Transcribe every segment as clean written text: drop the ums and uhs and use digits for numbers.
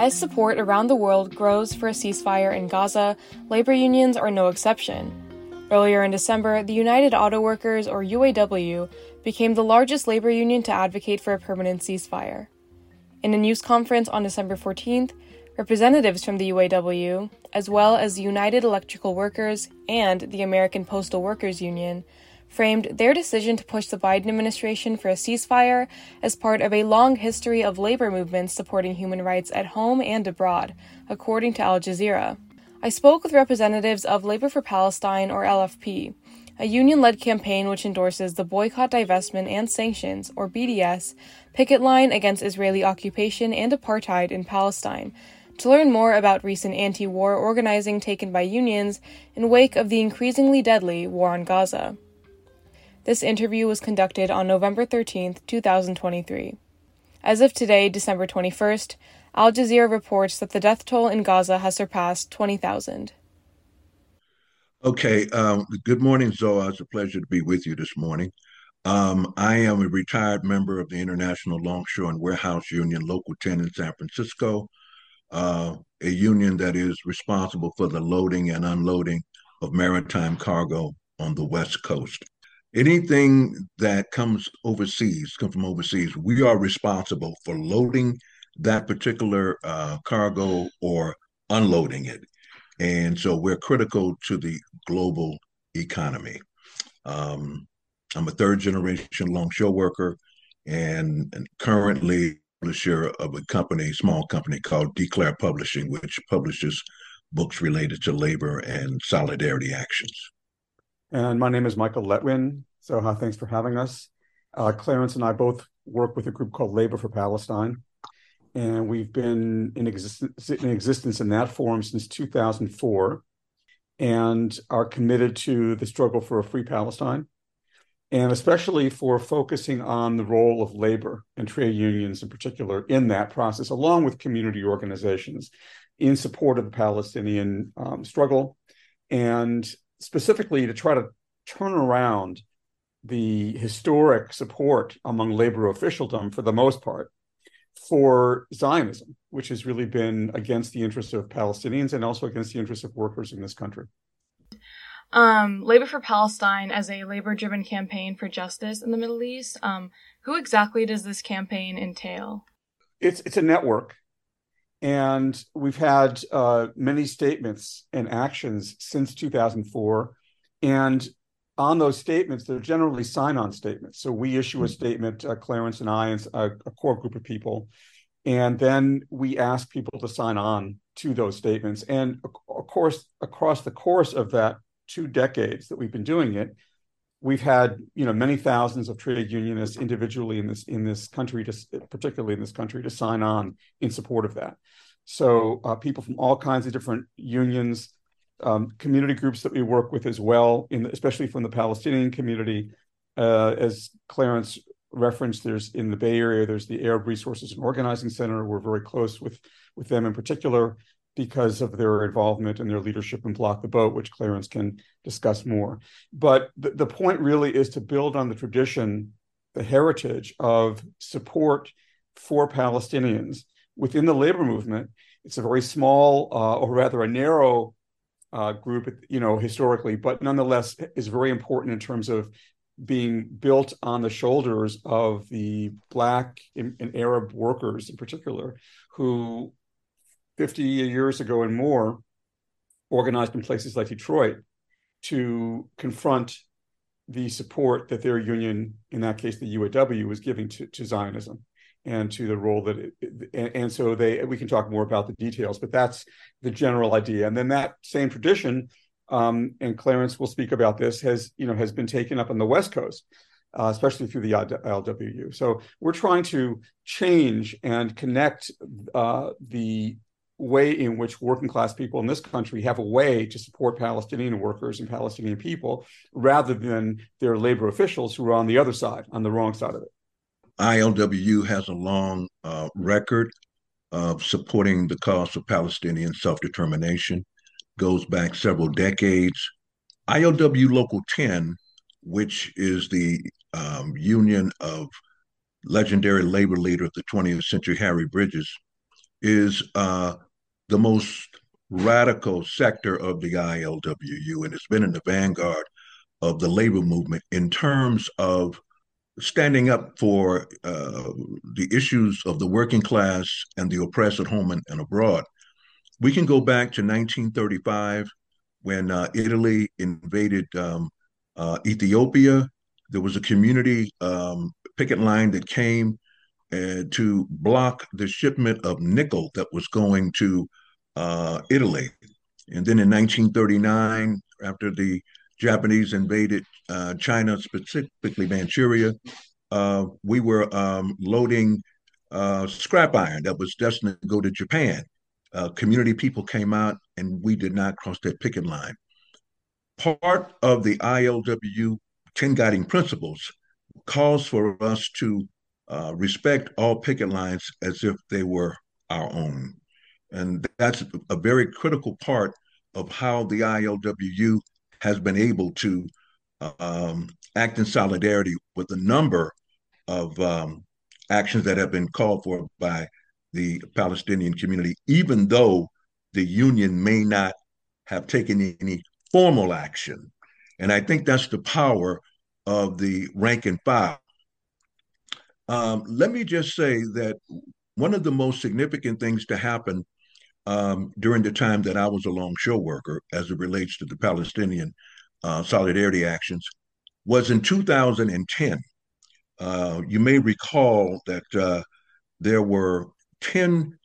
As support around the world grows for a ceasefire in Gaza, labor unions are no exception. Earlier in December, the United Auto Workers, or UAW, became the largest labor union to advocate for a permanent ceasefire. In a news conference on December 14th, representatives from the UAW, as well as the United Electrical Workers and the American Postal Workers Union, framed their decision to push the Biden administration for a ceasefire as part of a long history of labor movements supporting human rights at home and abroad, according to Al Jazeera. I spoke with representatives of Labor for Palestine, or LFP, a union-led campaign which endorses the Boycott, Divestment, and Sanctions, or BDS, picket line against Israeli occupation and apartheid in Palestine, to learn more about recent anti-war organizing taken by unions in wake of the increasingly deadly war on Gaza. This interview was conducted on November 13, 2023. As of today, December 21st, Al Jazeera reports that the death toll in Gaza has surpassed 20,000. Okay, good morning, Zoha. It's a pleasure to be with you this morning. I am a retired member of the International Longshore and Warehouse Union, Local 10 in San Francisco, a union that is responsible for the loading and unloading of maritime cargo on the West Coast. Anything that comes from overseas, we are responsible for loading that particular cargo or unloading it. And so we're critical to the global economy. I'm a third generation longshore worker and currently publisher of a company, small company called Declare Publishing, which publishes books related to labor and solidarity actions. And my name is Michael Letwin. Zoha, thanks for having us. Clarence and I both work with a group called Labor for Palestine. And we've been in existence in that forum since 2004 and are committed to the struggle for a free Palestine, and especially for focusing on the role of labor and trade unions in particular in that process, along with community organizations in support of the Palestinian struggle, and specifically to try to turn around the historic support among labor officialdom, for the most part, for Zionism, which has really been against the interests of Palestinians and also against the interests of workers in this country. Labor for Palestine as a labor-driven campaign for justice in the Middle East. Who exactly does this campaign entail? It's a network. And we've had many statements and actions since 2004. And on those statements, they're generally sign-on statements. So we issue a statement, Clarence and I, and a core group of people. And then we ask people to sign on to those statements. And of course, across the course of that 2 decades that we've been doing it, we've had, many thousands of trade unionists individually in this country, particularly, to sign on in support of that. So people from all kinds of different unions, community groups that we work with as well, especially from the Palestinian community. As Clarence referenced, there's in the Bay Area, there's the Arab Resources and Organizing Center. We're very close with them in particular because of their involvement and their leadership in Block the Boat, which Clarence can discuss more. But the point really is to build on the tradition, the heritage of support for Palestinians within the labor movement. It's a very small, or rather a narrow group, historically, but nonetheless is very important in terms of being built on the shoulders of the Black and Arab workers in particular, who 50 years ago and more, organized in places like Detroit to confront the support that their union, in that case, the UAW, was giving to Zionism and to the role that we can talk more about the details, but that's the general idea. And then that same tradition, and Clarence will speak about this, has been taken up on the West Coast, especially through the ILWU. So we're trying to change and connect the way in which working class people in this country have a way to support Palestinian workers and Palestinian people rather than their labor officials who are on the other side, on the wrong side of it. ILWU has a long record of supporting the cause of Palestinian self-determination, goes back several decades. ILWU Local 10, which is the union of legendary labor leader of the 20th century, Harry Bridges, is the most radical sector of the ILWU, and it's been in the vanguard of the labor movement in terms of standing up for the issues of the working class and the oppressed at home and abroad. We can go back to 1935 when Italy invaded Ethiopia. There was a community picket line that came to block the shipment of nickel that was going to Italy. And then in 1939, after the Japanese invaded China, specifically Manchuria, we were loading scrap iron that was destined to go to Japan. Community people came out and we did not cross that picket line. Part of the ILWU 10 guiding principles calls for us to respect all picket lines as if they were our own. And that's a very critical part of how the ILWU has been able to act in solidarity with a number of actions that have been called for by the Palestinian community, even though the union may not have taken any formal action. And I think that's the power of the rank and file. Let me just say that one of the most significant things to happen during the time that I was a longshore worker, as it relates to the Palestinian solidarity actions, was in 2010. You may recall that there were 10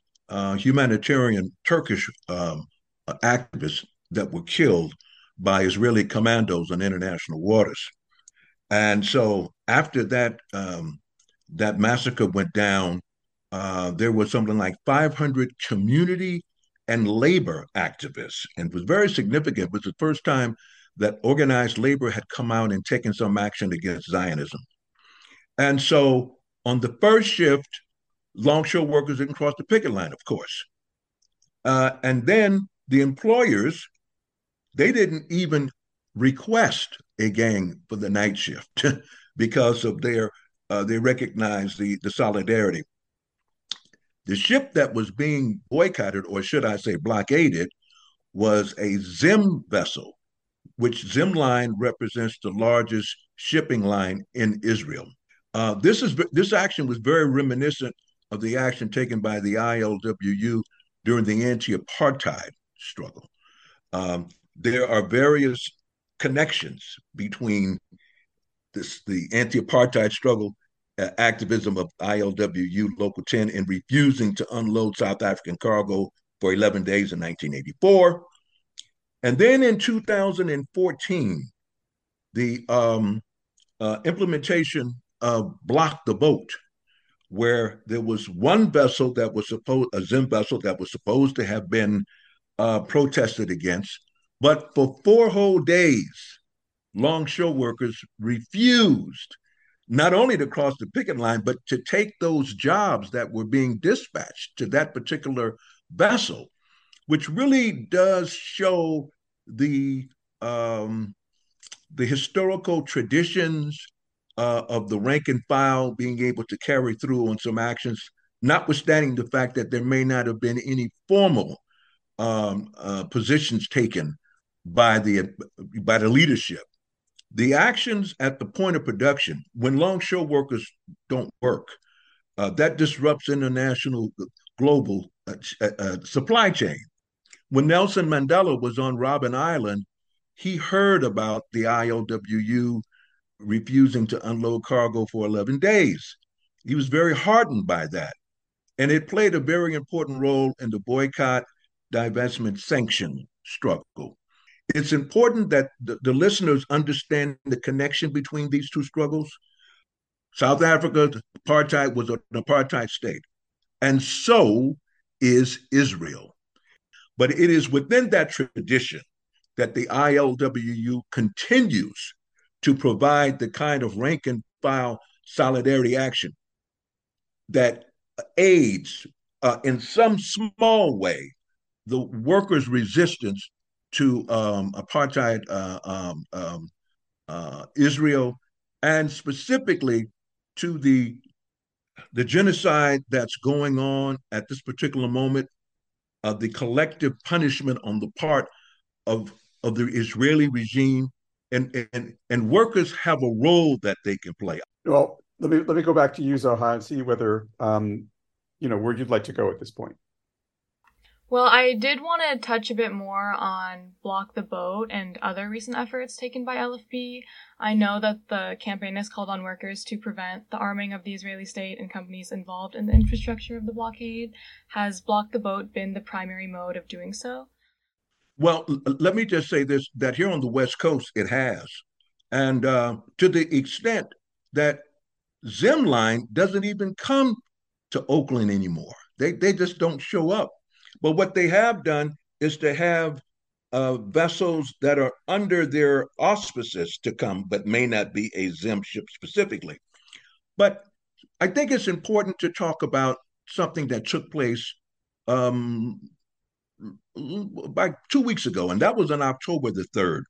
humanitarian Turkish activists that were killed by Israeli commandos on international waters. And so after that, that massacre went down, there was something like 500 community and labor activists, and it was very significant. It was the first time that organized labor had come out and taken some action against Zionism. And so on the first shift, longshore workers didn't cross the picket line, of course. And then the employers, they didn't even request a gang for the night shift because of their they recognized the solidarity. The ship that was being boycotted, or should I say blockaded, was a Zim vessel, which Zim line represents the largest shipping line in Israel. This action was very reminiscent of the action taken by the ILWU during the anti-apartheid struggle. There are various connections between the anti-apartheid struggle, activism of ILWU Local 10 in refusing to unload South African cargo for 11 days in 1984. And then in 2014, the implementation of Block the Boat, where there was one vessel that was supposed, a Zim vessel that was supposed to have been protested against, but for 4 whole days, longshore workers refused not only to cross the picket line, but to take those jobs that were being dispatched to that particular vessel, which really does show the historical traditions of the rank and file being able to carry through on some actions, notwithstanding the fact that there may not have been any formal positions taken by the leadership. The actions at the point of production, when longshore workers don't work, that disrupts international global supply chain. When Nelson Mandela was on Robben Island, he heard about the ILWU refusing to unload cargo for 11 days. He was very heartened by that. And it played a very important role in the boycott, divestment, sanction struggle. It's important that the listeners understand the connection between these two struggles. South Africa, apartheid was an apartheid state, and so is Israel. But it is within that tradition that the ILWU continues to provide the kind of rank and file solidarity action that aids, in some small way, the workers' resistance to apartheid Israel, and specifically to the the genocide that's going on at this particular moment, the collective punishment on the part of the Israeli regime, and workers have a role that they can play. Well, let me go back to you, Zoha, and see whether where you'd like to go at this point. Well, I did want to touch a bit more on Block the Boat and other recent efforts taken by LFB. I know that the campaign has called on workers to prevent the arming of the Israeli state and companies involved in the infrastructure of the blockade. Has Block the Boat been the primary mode of doing so? Well, let me just say this, that here on the West Coast, it has. And to the extent that Zim line doesn't even come to Oakland anymore. They just don't show up. But what they have done is to have vessels that are under their auspices to come, but may not be a Zim ship specifically. But I think it's important to talk about something that took place about 2 weeks ago, and that was on October the 3rd.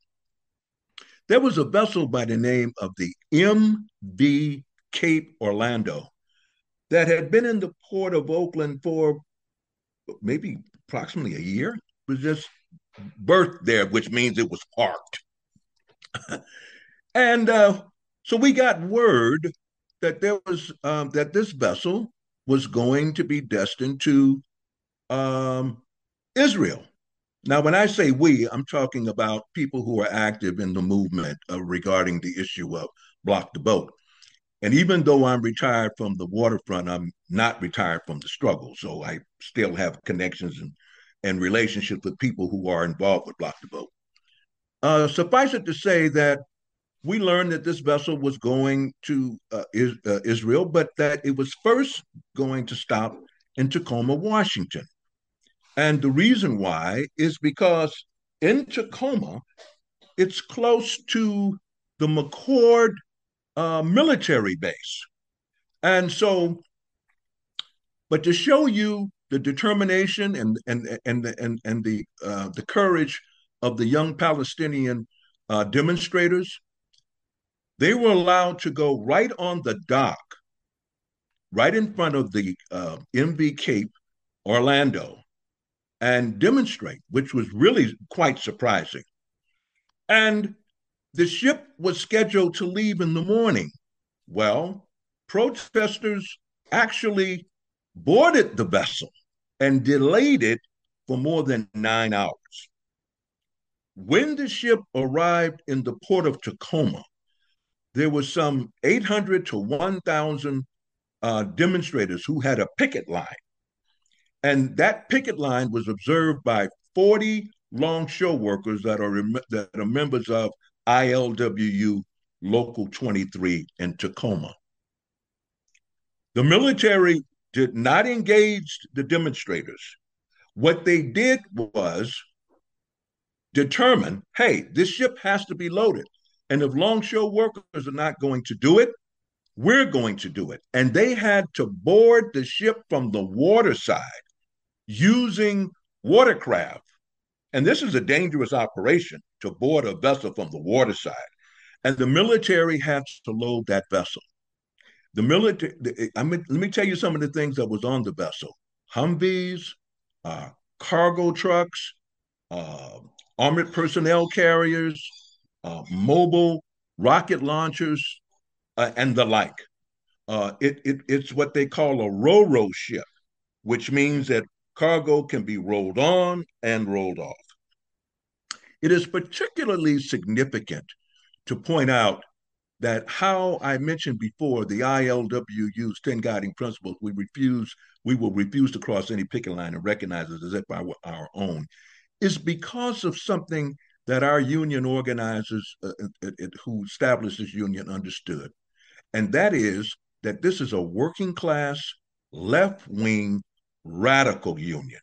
There was a vessel by the name of the MV Cape Orlando that had been in the port of Oakland for maybe approximately a year. It was just berthed there, which means it was parked. And so we got word that there was that this vessel was going to be destined to Israel. Now, when I say we, I'm talking about people who are active in the movement regarding the issue of Block the Boat. And even though I'm retired from the waterfront, I'm not retired from the struggle. So I still have connections and relationships with people who are involved with Block the Boat. Suffice it to say that we learned that this vessel was going to Israel, but that it was first going to stop in Tacoma, Washington. And the reason why is because in Tacoma, it's close to the McCord military base. And so, but to show you the determination and the courage of the young Palestinian demonstrators, they were allowed to go right on the dock, right in front of the MV Cape Orlando, and demonstrate, which was really quite surprising. And the ship was scheduled to leave in the morning. Well, protesters actually boarded the vessel and delayed it for more than 9 hours. When the ship arrived in the port of Tacoma, there were some 800 to 1,000 demonstrators who had a picket line. And that picket line was observed by 40 longshore workers that are members of ILWU Local 23 in Tacoma. The military did not engage the demonstrators. What they did was determine, hey, this ship has to be loaded. And if longshore workers are not going to do it, we're going to do it. And they had to board the ship from the water side using watercraft. And this is a dangerous operation, to board a vessel from the water side. And the military had to load that vessel. The military, let me tell you some of the things that was on the vessel. Humvees, cargo trucks, armored personnel carriers, mobile rocket launchers, and the like. It's what they call a ro-ro ship, which means that cargo can be rolled on and rolled off. It is particularly significant to point out that how I mentioned before, the ILWU's 10 guiding principles, we will refuse to cross any picket line and recognize it as if our own, is because of something that our union organizers who established this union understood. And that is that this is a working class, left-wing, radical union.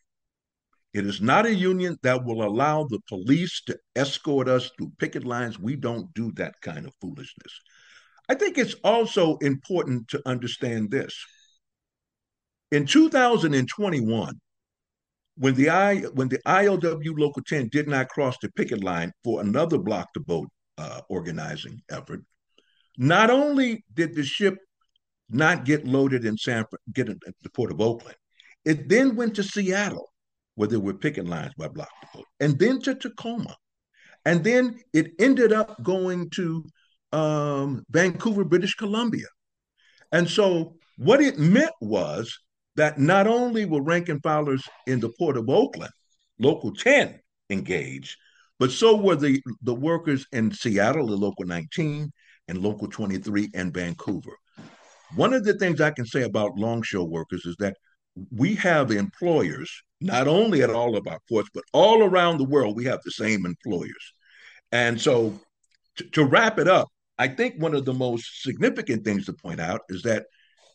It is not a union that will allow the police to escort us through picket lines. We don't do that kind of foolishness. I think it's also important to understand this. In 2021, when the ILWU Local 10 did not cross the picket line for another Block the Boat organizing effort, not only did the ship not get loaded in get in the Port of Oakland. It then went to Seattle, where there were picking lines by Block the Boat, and then to Tacoma. And then it ended up going to Vancouver, British Columbia. And so what it meant was that not only were rank and filers in the Port of Oakland, Local 10, engaged, but so were the workers in Seattle, the Local 19, and Local 23, and Vancouver. One of the things I can say about longshore workers is that we have employers, not only at all of our ports, but all around the world, we have the same employers. And so to wrap it up, I think one of the most significant things to point out is that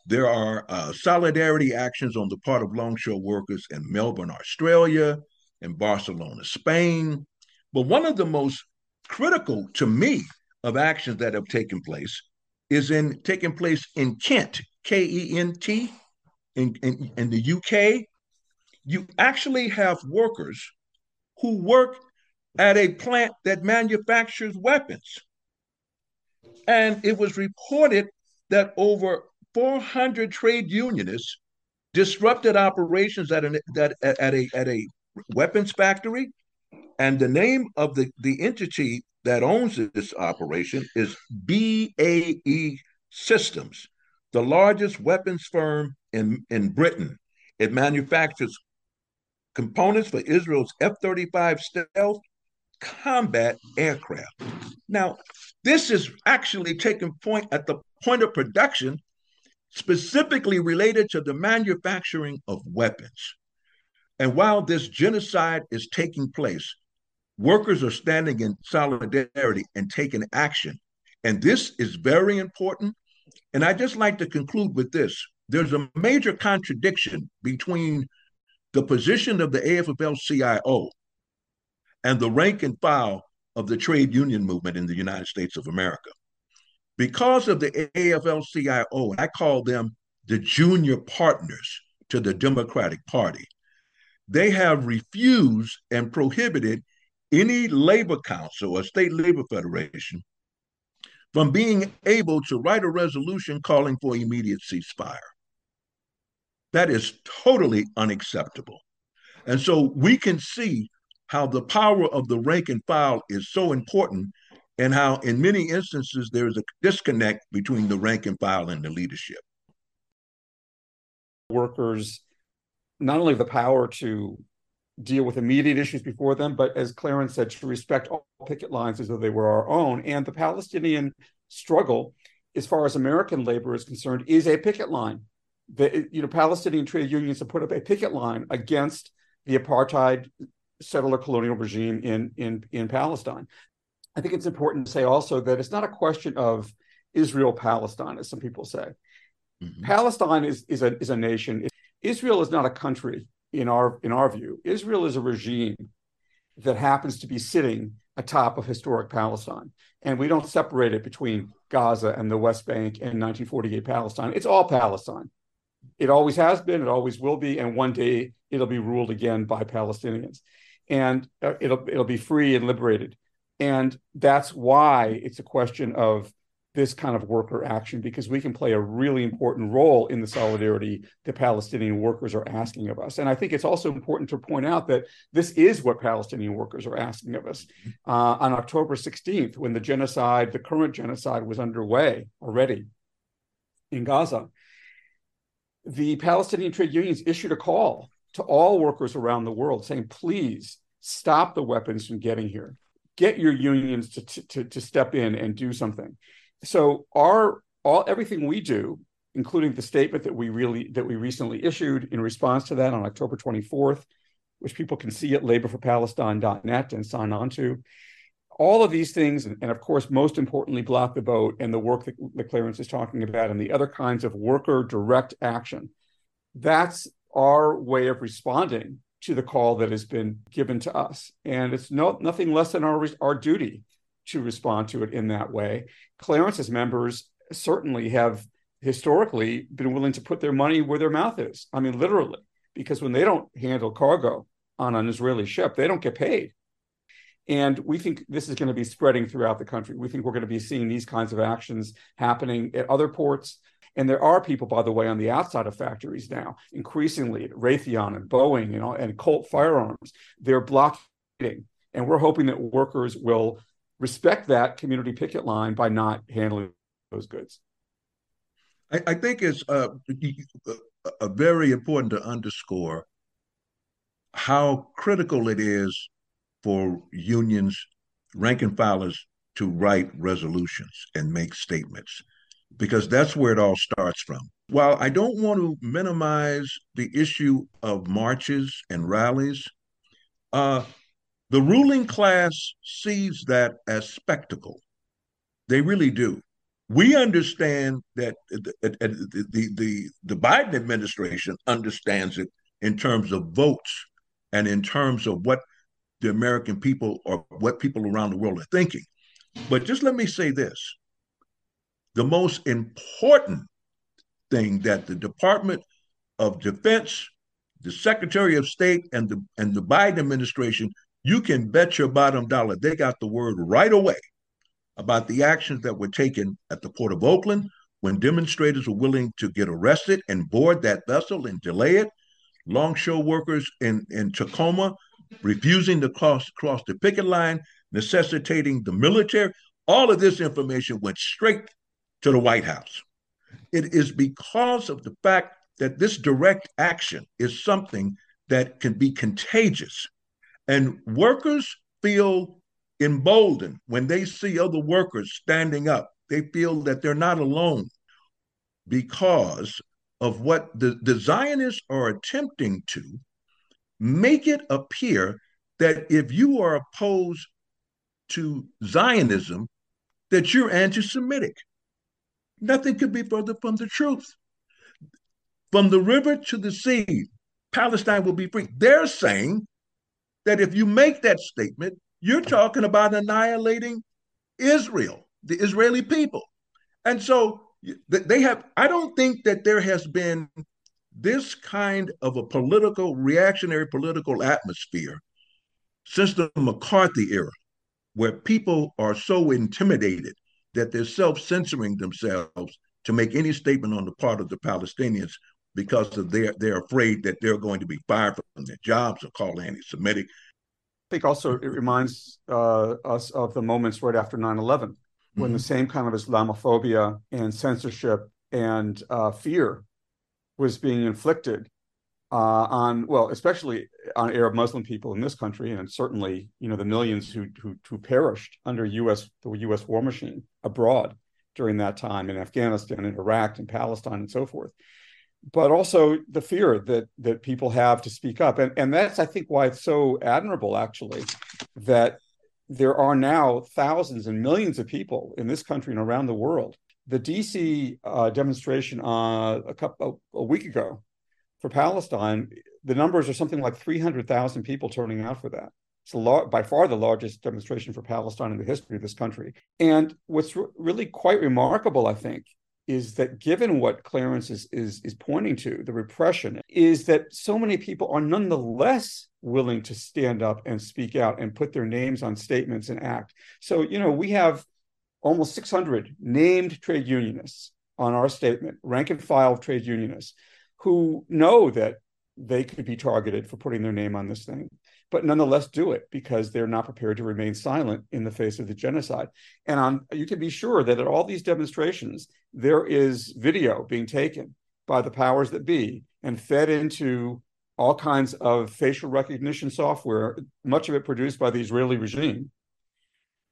there are solidarity actions on the part of longshore workers in Melbourne, Australia, and Barcelona, Spain. But one of the most critical to me of actions that have taken place is taking place in Kent, K-E-N-T, in the UK. You actually have workers who work at a plant that manufactures weapons. And it was reported that over 400 trade unionists disrupted operations at a weapons factory. And the name of the entity that owns this operation is BAE Systems, the largest weapons firm in Britain. It manufactures components for Israel's F-35 stealth combat aircraft. Now, this is actually taking point at the point of production, specifically related to the manufacturing of weapons. And while this genocide is taking place, workers are standing in solidarity and taking action. And this is very important. And I'd just like to conclude with this. There's a major contradiction between the position of the AFL-CIO and the rank and file of the trade union movement in the United States of America. Because of the AFL-CIO, and I call them the junior partners to the Democratic Party, they have refused and prohibited any labor council or state labor federation from being able to write a resolution calling for immediate ceasefire. That is totally unacceptable. And so we can see how the power of the rank and file is so important, and how in many instances there is a disconnect between the rank and file and the leadership. Workers not only have the power to deal with immediate issues before them, but as Clarence said, to respect all picket lines as though they were our own. And the Palestinian struggle, as far as American labor is concerned, is a picket line. Palestinian trade unions have put up a picket line against the apartheid settler colonial regime in Palestine. I think it's important to say also that it's not a question of Israel-Palestine, as some people say. Mm-hmm. Palestine is a nation. Israel is not a country in our view. Israel is a regime that happens to be sitting atop of historic Palestine. And we don't separate it between Gaza and the West Bank and 1948 Palestine. It's all Palestine. It always has been, it always will be, and one day it'll be ruled again by Palestinians. And it'll be free and liberated. And that's why it's a question of this kind of worker action, because we can play a really important role in the solidarity that Palestinian workers are asking of us. And I think it's also important to point out that this is what Palestinian workers are asking of us. On October 16th, when the current genocide was underway already in Gaza, the Palestinian trade unions issued a call to all workers around the world saying, please stop the weapons from getting here. Get your unions to step in and do something. So everything we do, including the statement that we recently issued in response to that on October 24th, which people can see at laborforpalestine.net and sign on to, all of these things, and of course, most importantly, Block the Boat and the work that Clarence is talking about and the other kinds of worker direct action. That's our way of responding to the call that has been given to us. And it's nothing less than our duty to respond to it in that way. Clarence's members certainly have historically been willing to put their money where their mouth is. I mean, literally, because when they don't handle cargo on an Israeli ship, they don't get paid. And we think this is going to be spreading throughout the country. We think we're going to be seeing these kinds of actions happening at other ports. And there are people, by the way, on the outside of factories now, increasingly at Raytheon and Boeing and Colt Firearms. They're blockading. And we're hoping that workers will respect that community picket line by not handling those goods. I think it's very important to underscore how critical it is for unions, rank and filers, to write resolutions and make statements, because that's where it all starts from. While I don't want to minimize the issue of marches and rallies, the ruling class sees that as spectacle. They really do. We understand that the Biden administration understands it in terms of votes and in terms of what the American people or what people around the world are thinking. But just let me say this. The most important thing that the Department of Defense, the Secretary of State, and the Biden administration, you can bet your bottom dollar they got the word right away about the actions that were taken at the Port of Oakland when demonstrators were willing to get arrested and board that vessel and delay it. Longshore workers in Tacoma refusing to cross the picket line, necessitating the military. All of this information went straight to the White House. It is because of the fact that this direct action is something that can be contagious. And workers feel emboldened when they see other workers standing up. They feel that they're not alone because of what the Zionists are attempting to make it appear that if you are opposed to Zionism, that you're anti-Semitic. Nothing could be further from the truth. From the river to the sea, Palestine will be free. They're saying that if you make that statement, you're talking about annihilating Israel, the Israeli people. And so they have, I don't think that there has been this kind of a political, reactionary political atmosphere since the McCarthy era, where people are so intimidated that they're self-censoring themselves to make any statement on the part of the Palestinians because of they're afraid that they're going to be fired from their jobs or called anti-Semitic. I think also it reminds us of the moments right after 9/11, when the same kind of Islamophobia and censorship and fear was being inflicted on, well, especially on Arab Muslim people in this country, and certainly, you know, the millions who perished under the U.S. war machine abroad during that time in Afghanistan and Iraq and Palestine and so forth. But also the fear that people have to speak up. And that's, I think, why it's so admirable, actually, that there are now thousands and millions of people in this country and around the world. The DC demonstration a week ago for Palestine, the numbers are something like 300,000 people turning out for that. It's by far the largest demonstration for Palestine in the history of this country. And what's really quite remarkable, I think, is that given what Clarence is pointing to, the repression, is that so many people are nonetheless willing to stand up and speak out and put their names on statements and act. So, you know, we have almost 600 named trade unionists on our statement, rank and file trade unionists, who know that they could be targeted for putting their name on this thing, but nonetheless do it because they're not prepared to remain silent in the face of the genocide. And you can be sure that at all these demonstrations, there is video being taken by the powers that be and fed into all kinds of facial recognition software, much of it produced by the Israeli regime,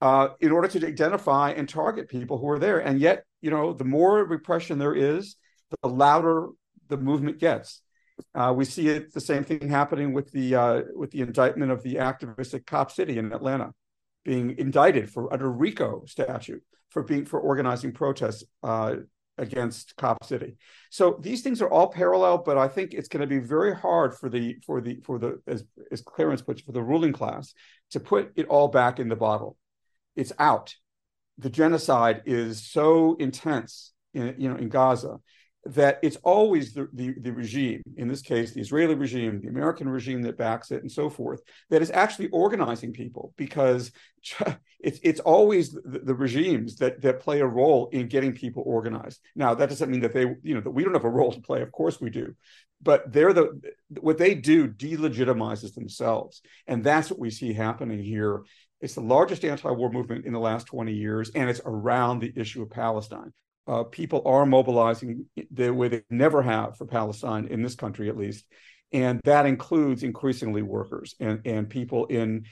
in order to identify and target people who are there. And yet, you know, the more repression there is, the louder the movement gets. We see it, the same thing happening with the indictment of the activists at Cop City in Atlanta, being indicted under RICO statute for organizing protests against Cop City. So these things are all parallel, but I think it's going to be very hard for the as Clarence puts, for the ruling class to put it all back in the bottle. It's out. The genocide is so intense in Gaza. that it's always the regime, in this case, the Israeli regime, the American regime that backs it and so forth, that is actually organizing people, because it's always the regimes that play a role in getting people organized. Now, that doesn't mean that they, that we don't have a role to play. Of course we do. But what they do delegitimizes themselves. And that's what we see happening here. It's the largest anti-war movement in the last 20 years, and it's around the issue of Palestine. People are mobilizing the way they never have for Palestine, in this country at least. And that includes increasingly workers and people in,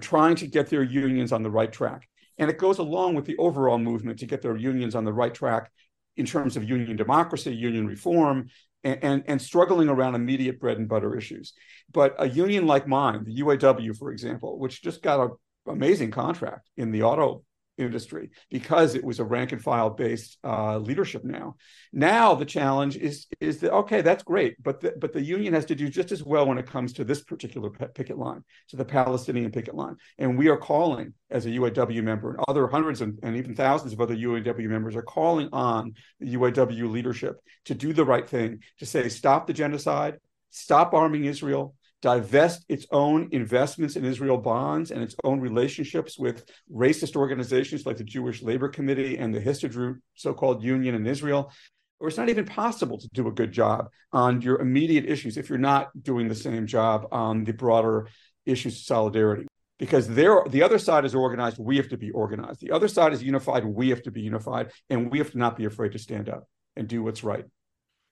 trying to get their unions on the right track. And it goes along with the overall movement to get their unions on the right track in terms of union democracy, union reform, and struggling around immediate bread and butter issues. But a union like mine, the UAW, for example, which just got an amazing contract in the auto industry because it was a rank and file based leadership. Now the challenge is that, okay, that's great, but the union has to do just as well when it comes to this particular picket line, to the Palestinian picket line. And we are calling, as a UAW member, and other hundreds and even thousands of other UAW members are calling on the UAW leadership to do the right thing, to say, stop the genocide, stop arming Israel, divest its own investments in Israel bonds and its own relationships with racist organizations like the Jewish Labor Committee and the Histadrut so-called union in Israel, or it's not even possible to do a good job on your immediate issues if you're not doing the same job on the broader issues of solidarity. Because the other side is organized, we have to be organized. The other side is unified, we have to be unified, and we have to not be afraid to stand up and do what's right.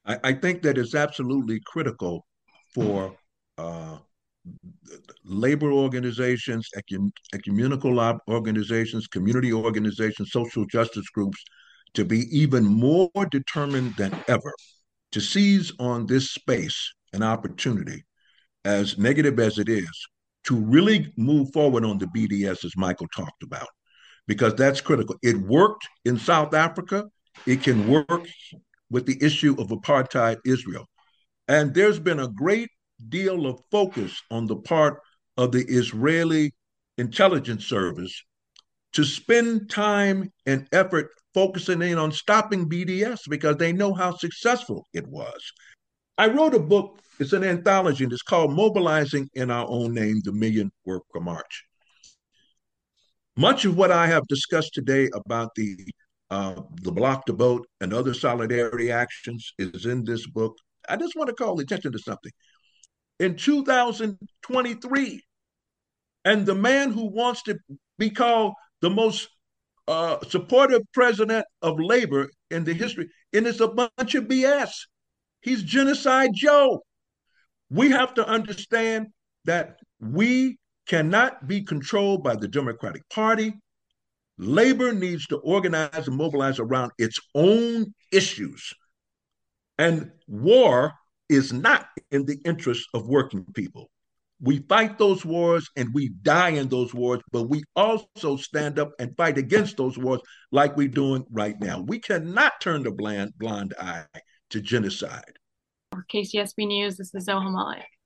I think that it's absolutely critical for labor organizations, ecumenical organizations, community organizations, social justice groups to be even more determined than ever to seize on this space and opportunity, as negative as it is, to really move forward on the BDS, as Michael talked about, because that's critical. It worked in South Africa. It can work with the issue of apartheid Israel. And there's been a great deal of focus on the part of the Israeli intelligence service to spend time and effort focusing in on stopping BDS because they know how successful it was. I wrote a book, it's an anthology, and it's called Mobilizing in Our Own Name, the Million Worker March. Much of what I have discussed today about the Block the Boat and other solidarity actions is in this book. I just want to call attention to something. In 2023, and the man who wants to be called the most supportive president of labor in the history, and it's a bunch of BS. He's Genocide Joe. We have to understand that we cannot be controlled by the Democratic Party. Labor needs to organize and mobilize around its own issues. And war is not in the interest of working people. We fight those wars and we die in those wars, but we also stand up and fight against those wars like we're doing right now. We cannot turn the blind eye to genocide. For KCSB News, this is Zoha Malik.